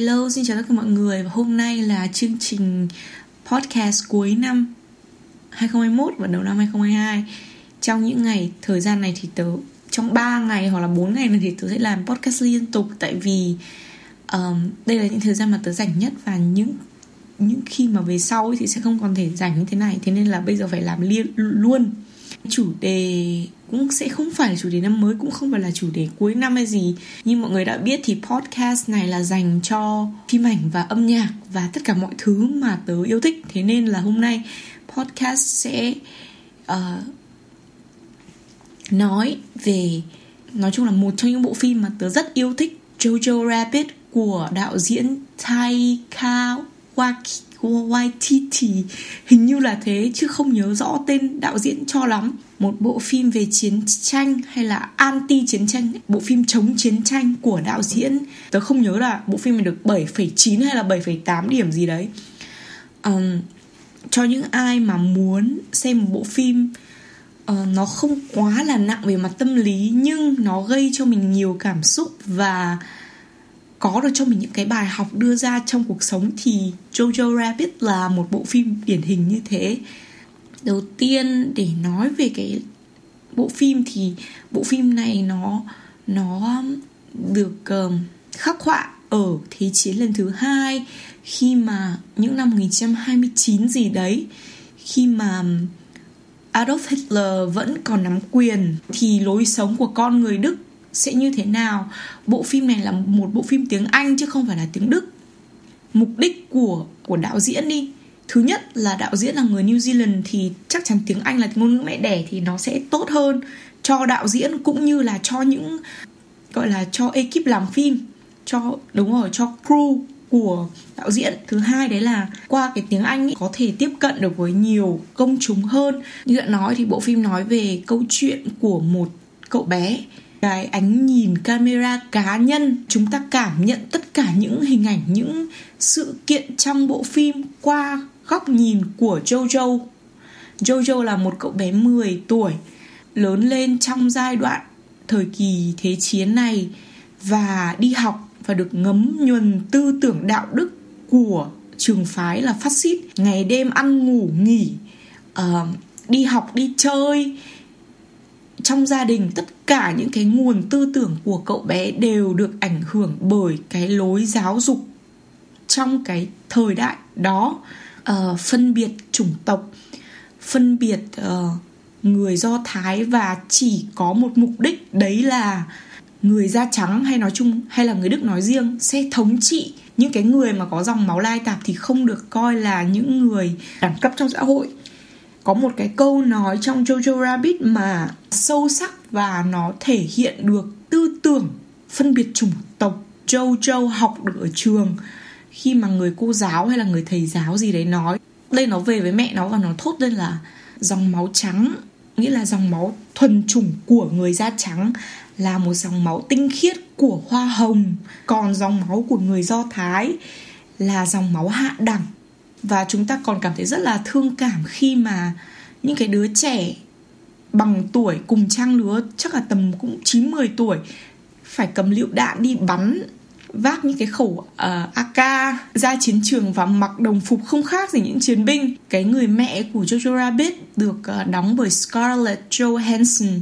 Hello, xin chào tất cả mọi người. Và hôm nay là chương trình podcast cuối năm 2021 và đầu năm 2022. Trong những ngày, thời gian này thì tớ, trong 3 ngày hoặc là 4 ngày này thì tớ sẽ làm podcast liên tục. Tại vì đây là những thời gian mà tớ rảnh nhất. Và những khi mà về sau ấy thì sẽ không còn thể rảnh như thế này. Thế nên là bây giờ phải làm luôn. Chủ đề cũng sẽ không phải là chủ đề năm mới, cũng không phải là chủ đề cuối năm hay gì. Như mọi người đã biết thì podcast này là dành cho phim ảnh và âm nhạc và tất cả mọi thứ mà tớ yêu thích. Thế nên là hôm nay podcast sẽ nói chung là một trong những bộ phim mà tớ rất yêu thích, Jojo Rabbit của đạo diễn Taika Waititi, hình như là thế chứ không nhớ rõ tên đạo diễn cho lắm. Một bộ phim về chiến tranh hay là anti chiến tranh, bộ phim chống chiến tranh của đạo diễn, tớ không nhớ là bộ phim này được 7,9 hay là 7,8 điểm gì đấy. Cho những ai mà muốn xem một bộ phim nó không quá là nặng về mặt tâm lý nhưng nó gây cho mình nhiều cảm xúc và có được cho mình những cái bài học đưa ra trong cuộc sống thì Jojo Rabbit là một bộ phim điển hình như thế. Đầu tiên để nói về cái bộ phim thì bộ phim này nó được khắc họa ở Thế chiến lần thứ 2, khi mà những năm 1929 gì đấy, khi mà Adolf Hitler vẫn còn nắm quyền thì lối sống của con người Đức sẽ như thế nào. Bộ phim này là một bộ phim tiếng Anh chứ không phải là tiếng Đức. Mục đích của đạo diễn đi. Thứ nhất là đạo diễn là người New Zealand thì chắc chắn tiếng Anh là ngôn ngữ mẹ đẻ thì nó sẽ tốt hơn cho đạo diễn cũng như là cho những, gọi là cho ekip làm phim, cho, đúng rồi, cho crew của đạo diễn. Thứ hai đấy là qua cái tiếng Anh ấy, có thể tiếp cận được với nhiều công chúng hơn. Như đã nói thì bộ phim nói về câu chuyện của một cậu bé. Cái ánh nhìn camera cá nhân, chúng ta cảm nhận tất cả những hình ảnh, những sự kiện trong bộ phim qua góc nhìn của Jojo. Jojo là một cậu bé 10 tuổi lớn lên trong giai đoạn thời kỳ thế chiến này và đi học và được ngấm nhuần tư tưởng đạo đức của trường phái là phát xít. Ngày đêm ăn ngủ nghỉ, đi học đi chơi, trong gia đình, tất cả những cái nguồn tư tưởng của cậu bé đều được ảnh hưởng bởi cái lối giáo dục trong cái thời đại đó. Phân biệt chủng tộc, phân biệt người Do Thái và chỉ có một mục đích, đấy là người da trắng hay nói chung hay là người Đức nói riêng sẽ thống trị. Những cái người mà có dòng máu lai tạp thì không được coi là những người đẳng cấp trong xã hội. Có một cái câu nói trong Jojo Rabbit mà sâu sắc và nó thể hiện được tư tưởng phân biệt chủng tộc Jojo học được ở trường, khi mà người cô giáo hay là người thầy giáo gì đấy nói. Đây nó về với mẹ nó và nó thốt lên là dòng máu trắng, nghĩa là dòng máu thuần chủng của người da trắng là một dòng máu tinh khiết của hoa hồng, còn dòng máu của người Do Thái là dòng máu hạ đẳng. Và chúng ta còn cảm thấy rất là thương cảm khi mà những cái đứa trẻ bằng tuổi cùng trang lứa, chắc là tầm cũng 9-10 tuổi, phải cầm lựu đạn đi bắn, vác những cái khẩu AK ra chiến trường và mặc đồng phục không khác gì những chiến binh. Cái người mẹ của Jojo Rabbit được đóng bởi Scarlett Johansson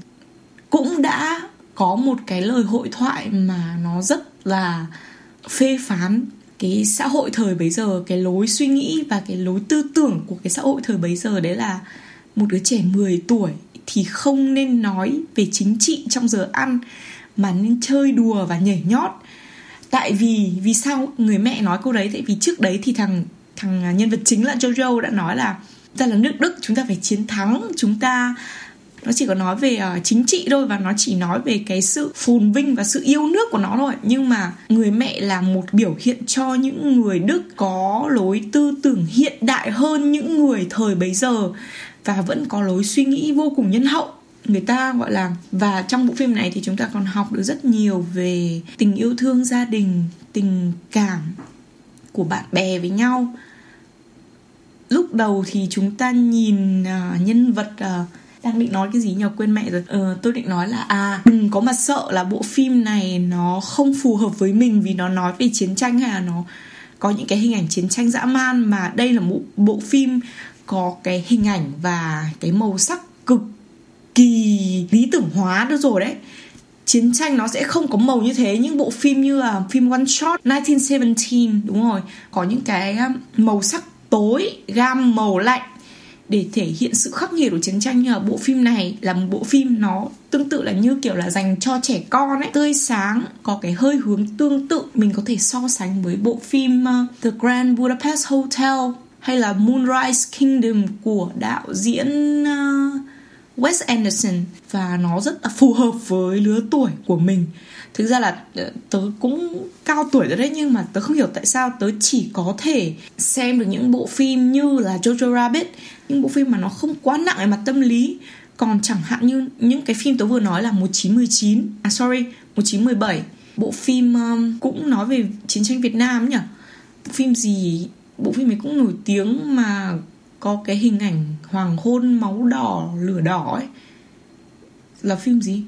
cũng đã có một cái lời hội thoại mà nó rất là phê phán cái xã hội thời bấy giờ, cái lối suy nghĩ và cái lối tư tưởng của cái xã hội thời bấy giờ. Đấy là một đứa trẻ 10 tuổi thì không nên nói về chính trị trong giờ ăn mà nên chơi đùa và nhảy nhót. Tại vì sao người mẹ nói câu đấy? Tại vì trước đấy thì thằng nhân vật chính là Jojo đã nói là chúng ta là nước Đức, chúng ta phải chiến thắng, chúng ta, nó chỉ có nói về chính trị thôi và nó chỉ nói về cái sự phồn vinh và sự yêu nước của nó thôi. Nhưng mà người mẹ là một biểu hiện cho những người Đức có lối tư tưởng hiện đại hơn những người thời bấy giờ và vẫn có lối suy nghĩ vô cùng nhân hậu, người ta gọi là. Và trong bộ phim này thì chúng ta còn học được rất nhiều về tình yêu thương gia đình, tình cảm của bạn bè với nhau. Lúc đầu thì chúng ta nhìn nhân vật đang định nói cái gì nhờ, quên mẹ rồi. Tôi định nói là đừng có mà sợ là bộ phim này nó không phù hợp với mình vì nó nói về chiến tranh hay là nó có những cái hình ảnh chiến tranh dã man, mà đây là một bộ phim có cái hình ảnh và cái màu sắc cực kỳ lý tưởng hóa được rồi đấy. Chiến tranh nó sẽ không có màu như thế. Những bộ phim như là phim One Shot, 1917, đúng rồi, có những cái màu sắc tối, gam màu lạnh để thể hiện sự khắc nghiệt của chiến tranh. Nhưng mà bộ phim này là một bộ phim nó tương tự là như kiểu là dành cho trẻ con ấy, tươi sáng, có cái hơi hướng tương tự. Mình có thể so sánh với bộ phim The Grand Budapest Hotel hay là Moonrise Kingdom của đạo diễn Wes Anderson, và nó rất là phù hợp với lứa tuổi của mình. Thực ra là tớ cũng cao tuổi rồi đấy, nhưng mà tớ không hiểu tại sao tớ chỉ có thể xem được những bộ phim như là Jojo Rabbit, những bộ phim mà nó không quá nặng về mặt tâm lý. Còn chẳng hạn như những cái phim tớ vừa nói là 1917, bộ phim cũng nói về chiến tranh Việt Nam ấy nhỉ. Bộ phim ấy cũng nổi tiếng mà có cái hình ảnh hoàng hôn máu đỏ, lửa đỏ ấy. Là phim gì?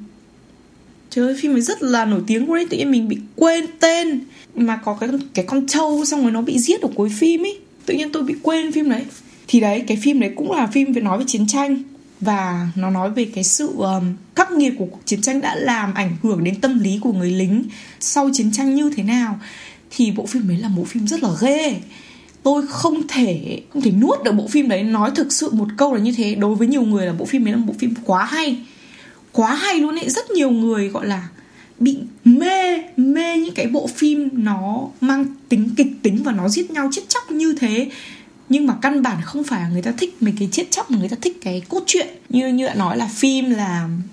Trời ơi, phim ấy rất là nổi tiếng của đấy, tự nhiên mình bị quên tên. Mà có cái con trâu xong rồi nó bị giết ở cuối phim ấy. Tự nhiên tôi bị quên phim đấy. Thì đấy, cái phim đấy cũng là phim nói về chiến tranh, và nó nói về cái sự khắc nghiệt của cuộc chiến tranh đã làm ảnh hưởng đến tâm lý của người lính sau chiến tranh như thế nào. Thì bộ phim đấy là một phim rất là ghê. Tôi không thể nuốt được bộ phim đấy. Nói thực sự một câu là như thế. Đối với nhiều người là bộ phim đấy là một bộ phim quá hay luôn ấy. Rất nhiều người gọi là bị mê những cái bộ phim nó mang tính kịch tính và nó giết nhau chết chóc như thế. Nhưng mà căn bản không phải là người ta thích mấy cái chết chóc, mà người ta thích cái cốt truyện. Như đã nói là phim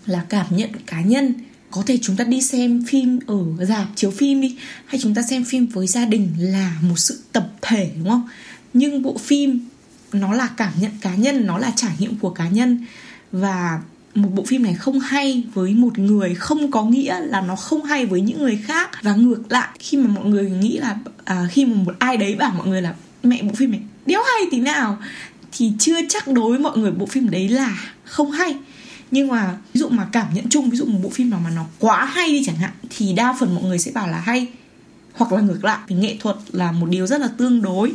là cảm nhận cá nhân. Có thể chúng ta đi xem phim ở rạp chiếu phim đi, hay chúng ta xem phim với gia đình là một sự tập thể, đúng không? Nhưng bộ phim nó là cảm nhận cá nhân, nó là trải nghiệm của cá nhân. Và một bộ phim này không hay với một người không có nghĩa là nó không hay với những người khác. Và ngược lại, khi mà mọi người nghĩ là khi mà một ai đấy bảo mọi người là mẹ bộ phim này đéo hay tí nào, thì chưa chắc đối với mọi người bộ phim đấy là không hay. Nhưng mà ví dụ mà cảm nhận chung, ví dụ một bộ phim nào mà nó quá hay đi chẳng hạn, thì đa phần mọi người sẽ bảo là hay. Hoặc là ngược lại, vì nghệ thuật là một điều rất là tương đối.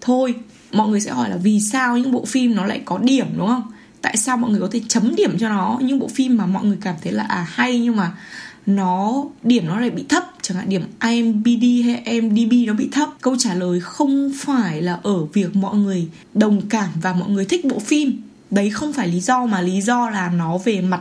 Thôi, mọi người sẽ hỏi là vì sao những bộ phim nó lại có điểm, đúng không? Tại sao mọi người có thể chấm điểm cho nó? Những bộ phim mà mọi người cảm thấy là hay nhưng mà điểm nó lại bị thấp, chẳng hạn điểm IMDb hay IMDb nó bị thấp. Câu trả lời không phải là ở việc mọi người đồng cảm và mọi người thích bộ phim. Đấy không phải lý do, mà lý do là nó về mặt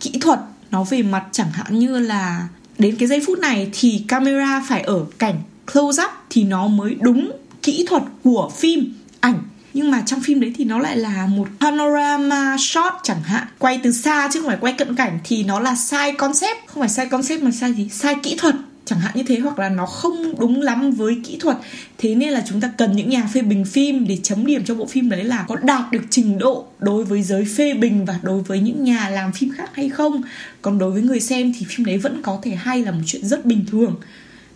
kỹ thuật. Nó về mặt chẳng hạn như là đến cái giây phút này thì camera phải ở cảnh close up thì nó mới đúng kỹ thuật của phim ảnh. Nhưng mà trong phim đấy thì nó lại là một panorama shot chẳng hạn, quay từ xa chứ không phải quay cận cảnh, thì nó là sai concept. Không phải sai concept mà sai gì? Sai kỹ thuật chẳng hạn như thế, hoặc là nó không đúng lắm với kỹ thuật. Thế nên là chúng ta cần những nhà phê bình phim để chấm điểm cho bộ phim đấy là có đạt được trình độ đối với giới phê bình và đối với những nhà làm phim khác hay không. Còn đối với người xem thì phim đấy vẫn có thể hay là một chuyện rất bình thường.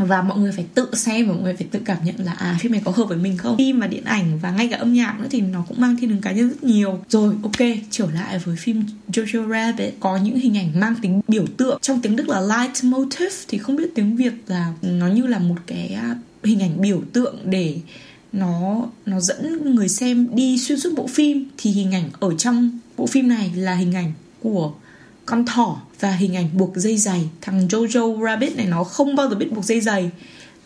Và mọi người phải tự xem và mọi người phải tự cảm nhận là phim này có hợp với mình không. Phim và điện ảnh và ngay cả âm nhạc nữa thì nó cũng mang thiên hướng cá nhân rất nhiều. Rồi, ok, trở lại với phim Jojo Rabbit. Có những hình ảnh mang tính biểu tượng. Trong tiếng Đức là Leitmotiv, thì không biết tiếng Việt là nó như là một cái hình ảnh biểu tượng để nó dẫn người xem đi xuyên suốt bộ phim. Thì hình ảnh ở trong bộ phim này là hình ảnh của con thỏ và hình ảnh buộc dây giày. Thằng Jojo Rabbit này nó không bao giờ biết buộc dây giày,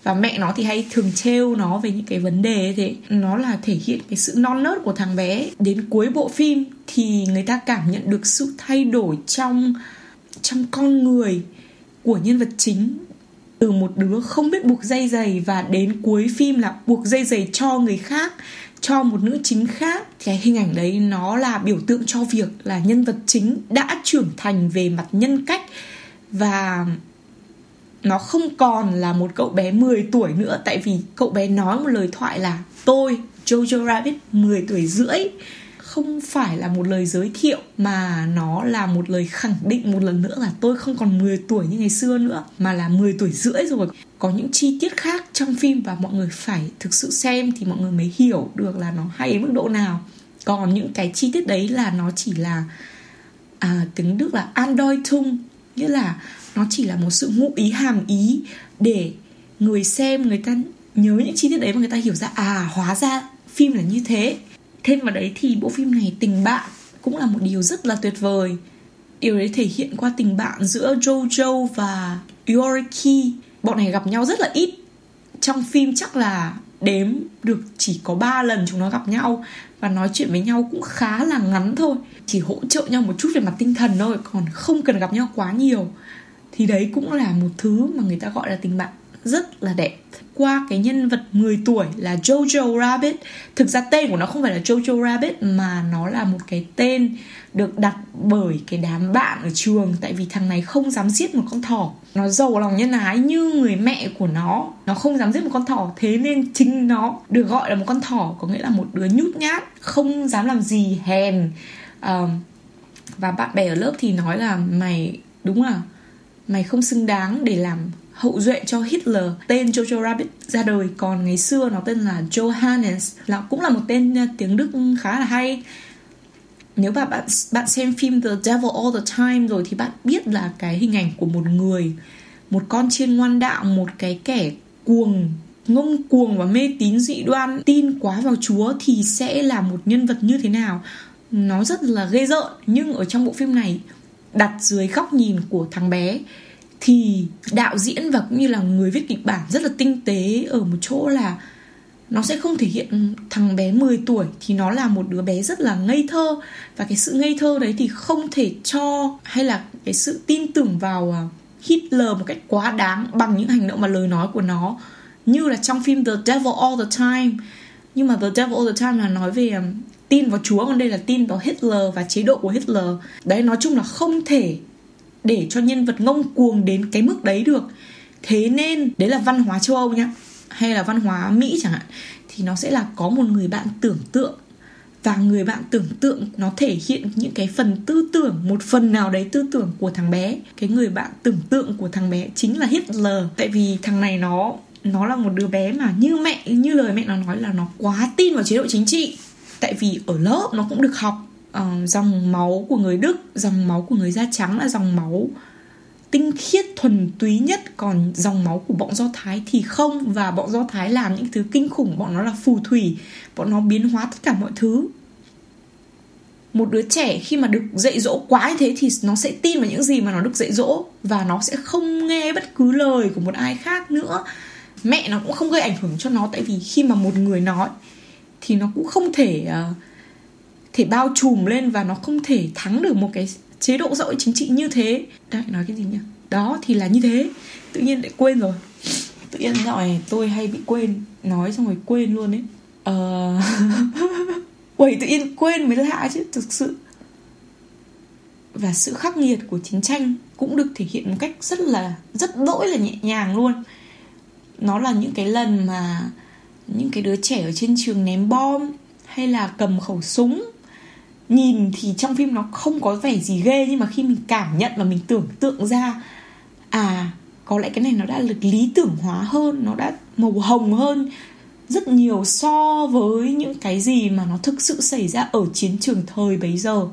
và mẹ nó thì hay thường trêu nó về những cái vấn đề thế. Nó là thể hiện cái sự non nớt của thằng bé. Đến cuối bộ phim thì người ta cảm nhận được sự thay đổi trong con người của nhân vật chính, từ một đứa không biết buộc dây giày và đến cuối phim là buộc dây giày cho người khác, cho một nữ chính khác. Cái hình ảnh đấy nó là biểu tượng cho việc là nhân vật chính đã trưởng thành về mặt nhân cách, và nó không còn là một cậu bé 10 tuổi nữa. Tại vì cậu bé nói một lời thoại là tôi, Jojo Rabbit, 10 tuổi rưỡi. Không phải là một lời giới thiệu, mà nó là một lời khẳng định một lần nữa là tôi không còn 10 tuổi như ngày xưa nữa, mà là 10 tuổi rưỡi rồi. Có những chi tiết khác trong phim và mọi người phải thực sự xem thì mọi người mới hiểu được là nó hay đến mức độ nào. Còn những cái chi tiết đấy là nó chỉ là tiếng Đức là Andeutung, nghĩa là nó chỉ là một sự ngụ ý, hàm ý để người xem người ta nhớ những chi tiết đấy và người ta hiểu ra hóa ra phim là như thế. Thêm vào đấy thì bộ phim này tình bạn cũng là một điều rất là tuyệt vời. Điều đấy thể hiện qua tình bạn giữa Jojo và Yoriki. Bọn này gặp nhau rất là ít. Trong phim chắc là đếm được chỉ có 3 lần chúng nó gặp nhau, và nói chuyện với nhau cũng khá là ngắn thôi, chỉ hỗ trợ nhau một chút về mặt tinh thần thôi, còn không cần gặp nhau quá nhiều. Thì đấy cũng là một thứ mà người ta gọi là tình bạn rất là đẹp. Qua cái nhân vật 10 tuổi là Jojo Rabbit. Thực ra tên của nó không phải là Jojo Rabbit, mà nó là một cái tên được đặt bởi cái đám bạn ở trường. Tại vì thằng này không dám giết một con thỏ. Nó giàu lòng nhân ái như người mẹ của nó. Nó không dám giết một con thỏ, thế nên chính nó được gọi là một con thỏ. Có nghĩa là một đứa nhút nhát, không dám làm gì, hèn. Và bạn bè ở lớp thì nói là mày không xứng đáng để làm hậu duệ cho Hitler. Tên Jojo Rabbit ra đời, còn ngày xưa nó tên là Johannes, là cũng là một tên tiếng Đức khá là hay. Nếu mà bạn xem phim The Devil All The Time rồi thì bạn biết là cái hình ảnh của một người, một con chiên ngoan đạo, một cái kẻ cuồng, ngông cuồng và mê tín dị đoan, tin quá vào Chúa thì sẽ là một nhân vật như thế nào. Nó rất là ghê rợn, nhưng ở trong bộ phim này đặt dưới góc nhìn của thằng bé thì đạo diễn và cũng như là người viết kịch bản rất là tinh tế ở một chỗ là nó sẽ không thể hiện thằng bé 10 tuổi thì nó là một đứa bé rất là ngây thơ, và cái sự ngây thơ đấy thì không thể cho hay là cái sự tin tưởng vào Hitler một cách quá đáng bằng những hành động và lời nói của nó, như là trong phim The Devil All The Time. Nhưng mà The Devil All The Time là nói về tin vào Chúa, còn đây là tin vào Hitler và chế độ của Hitler. Đấy, nói chung là không thể để cho nhân vật ngông cuồng đến cái mức đấy được. Thế nên đấy là văn hóa châu Âu nhá, hay là văn hóa Mỹ chẳng hạn, thì nó sẽ là có một người bạn tưởng tượng, và người bạn tưởng tượng nó thể hiện những cái phần tư tưởng, một phần nào đấy tư tưởng của thằng bé. Cái người bạn tưởng tượng của thằng bé chính là Hitler. Tại vì thằng này nó là một đứa bé mà như lời mẹ nó nói là nó quá tin vào chế độ chính trị. Tại vì ở lớp nó cũng được học dòng máu của người Đức, dòng máu của người da trắng là dòng máu tinh khiết thuần túy nhất, còn dòng máu của bọn Do Thái thì không. Và bọn Do Thái làm những thứ kinh khủng, bọn nó là phù thủy, bọn nó biến hóa tất cả mọi thứ. Một đứa trẻ khi mà được dạy dỗ quá như thế thì nó sẽ tin vào những gì mà nó được dạy dỗ, và nó sẽ không nghe bất cứ lời của một ai khác nữa. Mẹ nó cũng không gây ảnh hưởng cho nó, tại vì khi mà một người nói thì nó cũng không thể bao trùm lên, và nó không thể thắng được một cái chế độ xã hội chính trị như thế. Đấy, nói cái gì nhỉ? Đó thì là như thế. Tự nhiên lại quên rồi. Tự nhiên dạo này tôi hay bị quên, nói xong rồi quên luôn ấy. Uầy, tự nhiên quên mới lạ chứ, thực sự. Và sự khắc nghiệt của chiến tranh cũng được thể hiện một cách rất đỗi là nhẹ nhàng luôn. Nó là những cái lần mà những cái đứa trẻ ở trên trường ném bom hay là cầm khẩu súng. Nhìn thì trong phim nó không có vẻ gì ghê, nhưng mà khi mình cảm nhận và mình tưởng tượng ra, có lẽ cái này nó đã được lý tưởng hóa hơn, nó đã màu hồng hơn rất nhiều so với những cái gì mà nó thực sự xảy ra ở chiến trường thời bấy giờ.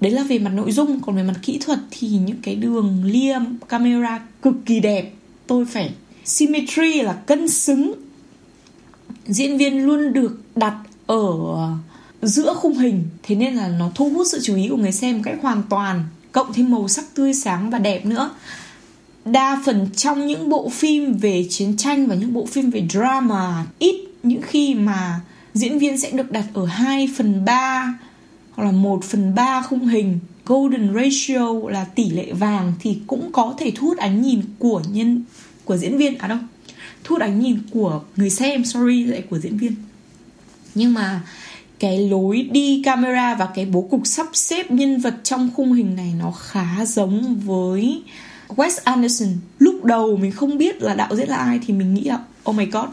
Đấy là về mặt nội dung. Còn về mặt kỹ thuật thì những cái đường lia camera cực kỳ đẹp. Tôi phải symmetry là cân xứng. Diễn viên luôn được đặt ở giữa khung hình, thế nên là nó thu hút sự chú ý của người xem một cách hoàn toàn. Cộng thêm màu sắc tươi sáng và đẹp nữa. Đa phần trong những bộ phim về chiến tranh và những bộ phim về drama, ít những khi mà diễn viên sẽ được đặt ở 2/3 hoặc là 1/3 khung hình. Golden ratio là tỷ lệ vàng thì cũng có thể thu hút ánh nhìn của diễn viên. Thu hút ánh nhìn của người xem, lại của diễn viên. Nhưng mà cái lối đi camera và cái bố cục sắp xếp nhân vật trong khung hình này nó khá giống với Wes Anderson. Lúc đầu mình không biết là đạo diễn là ai thì mình nghĩ là oh my god,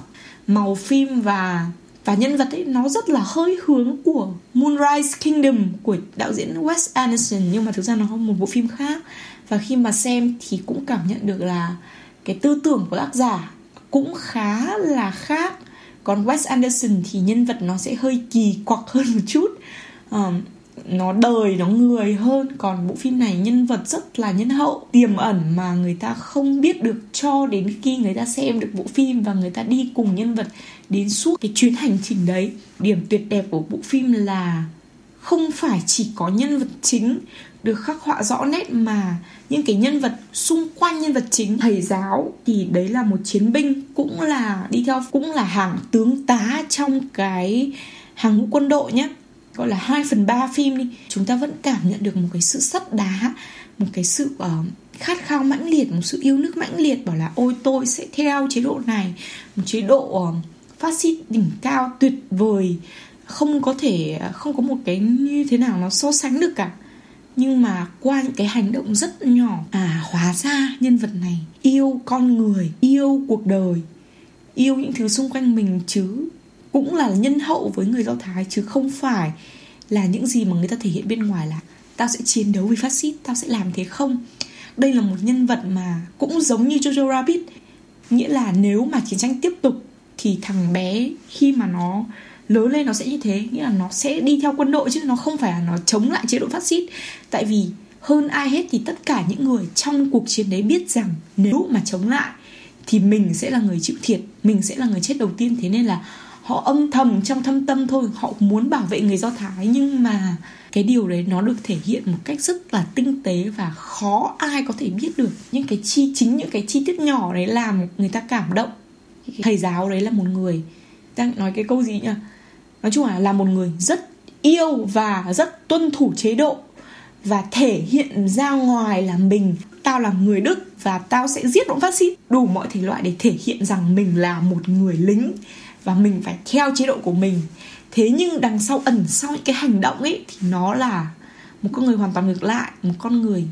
màu phim và nhân vật ấy nó rất là hơi hướng của Moonrise Kingdom của đạo diễn Wes Anderson, nhưng mà thực ra nó một bộ phim khác. Và khi mà xem thì cũng cảm nhận được là cái tư tưởng của tác giả cũng khá là khác. Còn Wes Anderson thì nhân vật nó sẽ hơi kỳ quặc hơn một chút, nó đời, nó người hơn. Còn bộ phim này nhân vật rất là nhân hậu, tiềm ẩn mà người ta không biết được cho đến khi người ta xem được bộ phim và người ta đi cùng nhân vật đến suốt cái chuyến hành trình đấy. Điểm tuyệt đẹp của bộ phim là không phải chỉ có nhân vật chính được khắc họa rõ nét, mà những cái nhân vật xung quanh nhân vật chính. Thầy giáo thì đấy là một chiến binh, cũng là đi theo, cũng là hàng tướng tá trong cái hàng ngũ quân đội nhé, gọi là 2/3 phim đi. Chúng ta vẫn cảm nhận được một cái sự sắt đá, một cái sự khát khao mãnh liệt, một sự yêu nước mãnh liệt, bảo là ôi tôi sẽ theo chế độ này, một chế độ phát xít đỉnh cao tuyệt vời, không có một cái như thế nào nó so sánh được cả. Nhưng mà qua những cái hành động rất nhỏ, hóa ra nhân vật này yêu con người, yêu cuộc đời, yêu những thứ xung quanh mình, chứ cũng là nhân hậu với người Do Thái, chứ không phải là những gì mà người ta thể hiện bên ngoài là tao sẽ chiến đấu vì phát xít, tao sẽ làm thế không. Đây là một nhân vật mà cũng giống như Jojo Rabbit, nghĩa là nếu mà chiến tranh tiếp tục thì thằng bé khi mà nó lớn lên nó sẽ như thế, nghĩa là nó sẽ đi theo quân đội chứ nó không phải là nó chống lại chế độ phát xít. Tại vì hơn ai hết thì tất cả những người trong cuộc chiến đấy biết rằng nếu mà chống lại thì mình sẽ là người chịu thiệt, mình sẽ là người chết đầu tiên. Thế nên là họ âm thầm trong thâm tâm thôi, họ muốn bảo vệ người Do Thái, nhưng mà cái điều đấy nó được thể hiện một cách rất là tinh tế và khó ai có thể biết được. Những cái chi tiết nhỏ đấy làm người ta cảm động. Thầy giáo đấy là một người, đang nói cái câu gì nhỉ? Nói chung là một người rất yêu và rất tuân thủ chế độ, và thể hiện ra ngoài là mình, tao là người Đức và tao sẽ giết bọn phát xít, đủ mọi thể loại để thể hiện rằng mình là một người lính và mình phải theo chế độ của mình. Thế nhưng đằng sau, ẩn sau những cái hành động ấy, thì nó là một con người hoàn toàn ngược lại, một con người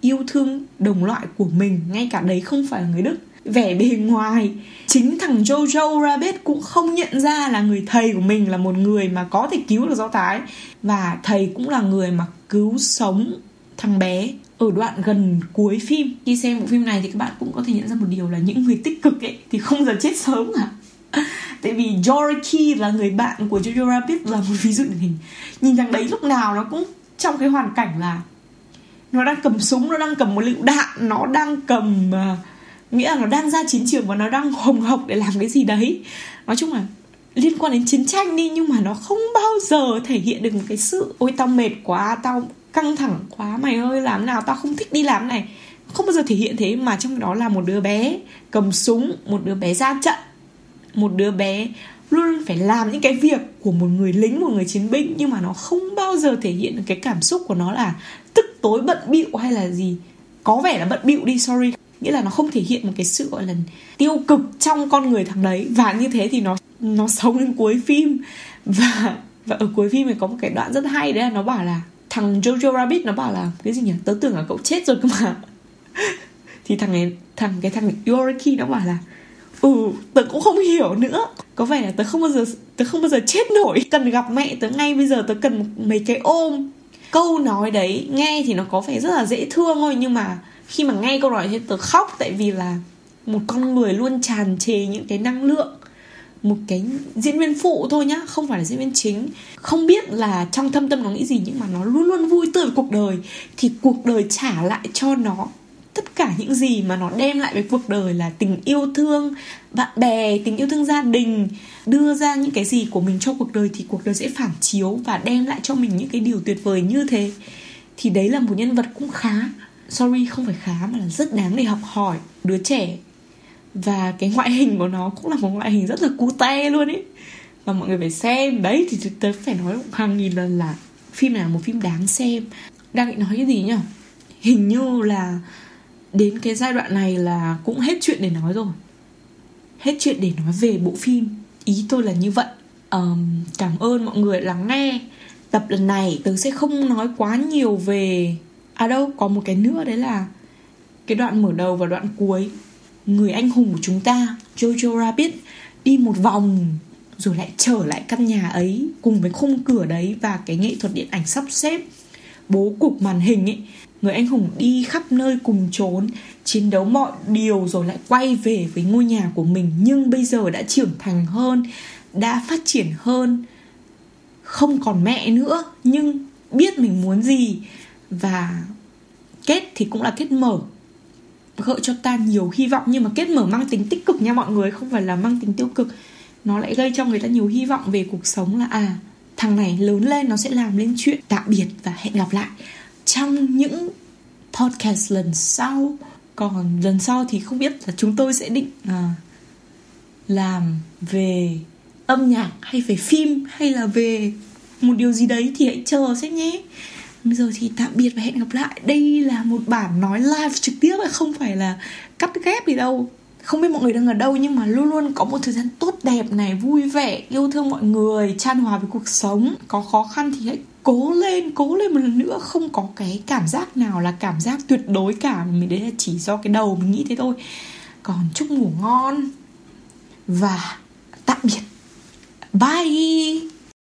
yêu thương đồng loại của mình, ngay cả đấy không phải là người Đức. Vẻ bề ngoài, chính thằng Jojo Rabbit cũng không nhận ra là người thầy của mình là một người mà có thể cứu được Do Thái, và thầy cũng là người mà cứu sống thằng bé. Ở đoạn gần cuối phim, khi xem bộ phim này thì các bạn cũng có thể nhận ra một điều là những người tích cực ấy thì không giờ chết sớm cả. Tại vì Yoriki là người bạn của Jojo Rabbit là một ví dụ điển hình. Nhìn thằng đấy lúc nào nó cũng trong cái hoàn cảnh là nó đang cầm súng, nó đang cầm một lựu đạn, nó đang cầm, nghĩa là nó đang ra chiến trường và nó đang hồng hộc để làm cái gì đấy, nói chung là liên quan đến chiến tranh đi, nhưng mà nó không bao giờ thể hiện được một cái sự ôi tao mệt quá, tao căng thẳng quá, mày ơi làm nào tao không thích đi làm này, không bao giờ thể hiện thế. Mà trong đó là một đứa bé cầm súng, một đứa bé ra trận, một đứa bé luôn phải làm những cái việc của một người lính, một người chiến binh, nhưng mà nó không bao giờ thể hiện được cái cảm xúc của nó là tức tối, bận bịu hay là gì, có vẻ là bận bịu đi, sorry, nghĩa là nó không thể hiện một cái sự gọi là tiêu cực trong con người thằng đấy. Và như thế thì nó sống đến cuối phim. Và ở cuối phim thì có một cái đoạn rất hay, đấy là nó bảo là thằng Jojo Rabbit nó bảo là cái gì nhỉ, tớ tưởng là cậu chết rồi cơ mà. Thì thằng Yoriki nó bảo là tớ cũng không hiểu nữa, có vẻ là tớ không bao giờ chết nổi, cần gặp mẹ tớ ngay bây giờ, tớ cần mấy cái ôm. Câu nói đấy nghe thì nó có vẻ rất là dễ thương thôi, nhưng mà khi mà nghe câu nói thì tớ khóc. Tại vì là một con người luôn tràn trề những cái năng lượng, một cái diễn viên phụ thôi nhá, không phải là diễn viên chính, không biết là trong thâm tâm nó nghĩ gì, nhưng mà nó luôn luôn vui tươi với cuộc đời, thì cuộc đời trả lại cho nó tất cả những gì mà nó đem lại với cuộc đời là tình yêu thương bạn bè, tình yêu thương gia đình. Đưa ra những cái gì của mình cho cuộc đời thì cuộc đời sẽ phản chiếu và đem lại cho mình những cái điều tuyệt vời như thế. Thì đấy là một nhân vật cũng không phải khá mà là rất đáng để học hỏi. Đứa trẻ, và cái ngoại hình của nó cũng là một ngoại hình rất là cute luôn ấy, và mọi người phải xem. Đấy thì tớ phải nói hàng nghìn lần là phim này là một phim đáng xem. Đang định nói cái gì nhỉ? Hình như là đến cái giai đoạn này là cũng hết chuyện để nói rồi, hết chuyện để nói về bộ phim, ý tôi là như vậy. Cảm ơn mọi người lắng nghe tập lần này. Tớ sẽ không nói quá nhiều về có một cái nữa, đấy là cái đoạn mở đầu và đoạn cuối. Người anh hùng của chúng ta, Jojo Rabbit, đi một vòng rồi lại trở lại căn nhà ấy cùng với khung cửa đấy, và cái nghệ thuật điện ảnh sắp xếp bố cục màn hình ấy. Người anh hùng đi khắp nơi cùng trốn, chiến đấu mọi điều rồi lại quay về với ngôi nhà của mình, nhưng bây giờ đã trưởng thành hơn, đã phát triển hơn, không còn mẹ nữa, nhưng biết mình muốn gì. Và kết thì cũng là kết mở, gợi cho ta nhiều hy vọng, nhưng mà kết mở mang tính tích cực nha mọi người, không phải là mang tính tiêu cực. Nó lại gây cho người ta nhiều hy vọng về cuộc sống, là thằng này lớn lên nó sẽ làm lên chuyện. Tạm biệt và hẹn gặp lại trong những podcast lần sau. Còn lần sau thì không biết là chúng tôi sẽ định làm về âm nhạc hay về phim hay là về một điều gì đấy, thì hãy chờ xem nhé. Bây giờ thì tạm biệt và hẹn gặp lại. Đây là một bản nói live trực tiếp, không phải là cắt ghép gì đâu. Không biết mọi người đang ở đâu, nhưng mà luôn luôn có một thời gian tốt đẹp này, vui vẻ, yêu thương mọi người, chan hòa với cuộc sống. Có khó khăn thì hãy cố lên một lần nữa. Không có cái cảm giác nào là cảm giác tuyệt đối cả, mình đấy là chỉ do cái đầu mình nghĩ thế thôi. Còn chúc ngủ ngon và tạm biệt. Bye.